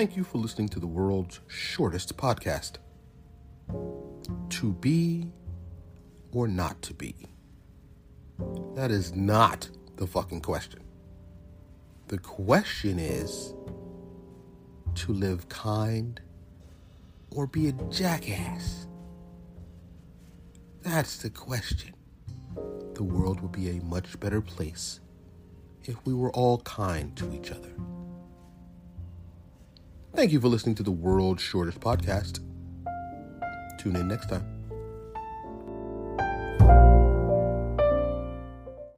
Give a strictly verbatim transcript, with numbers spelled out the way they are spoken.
Thank you for listening to the world's shortest podcast, To Be or Not To Be. That is not the fucking question. The question is to live kind or be a jackass. That's the question. The world would be a much better place if we were all kind to each other. Thank you for listening to the world's shortest podcast. Tune in next time.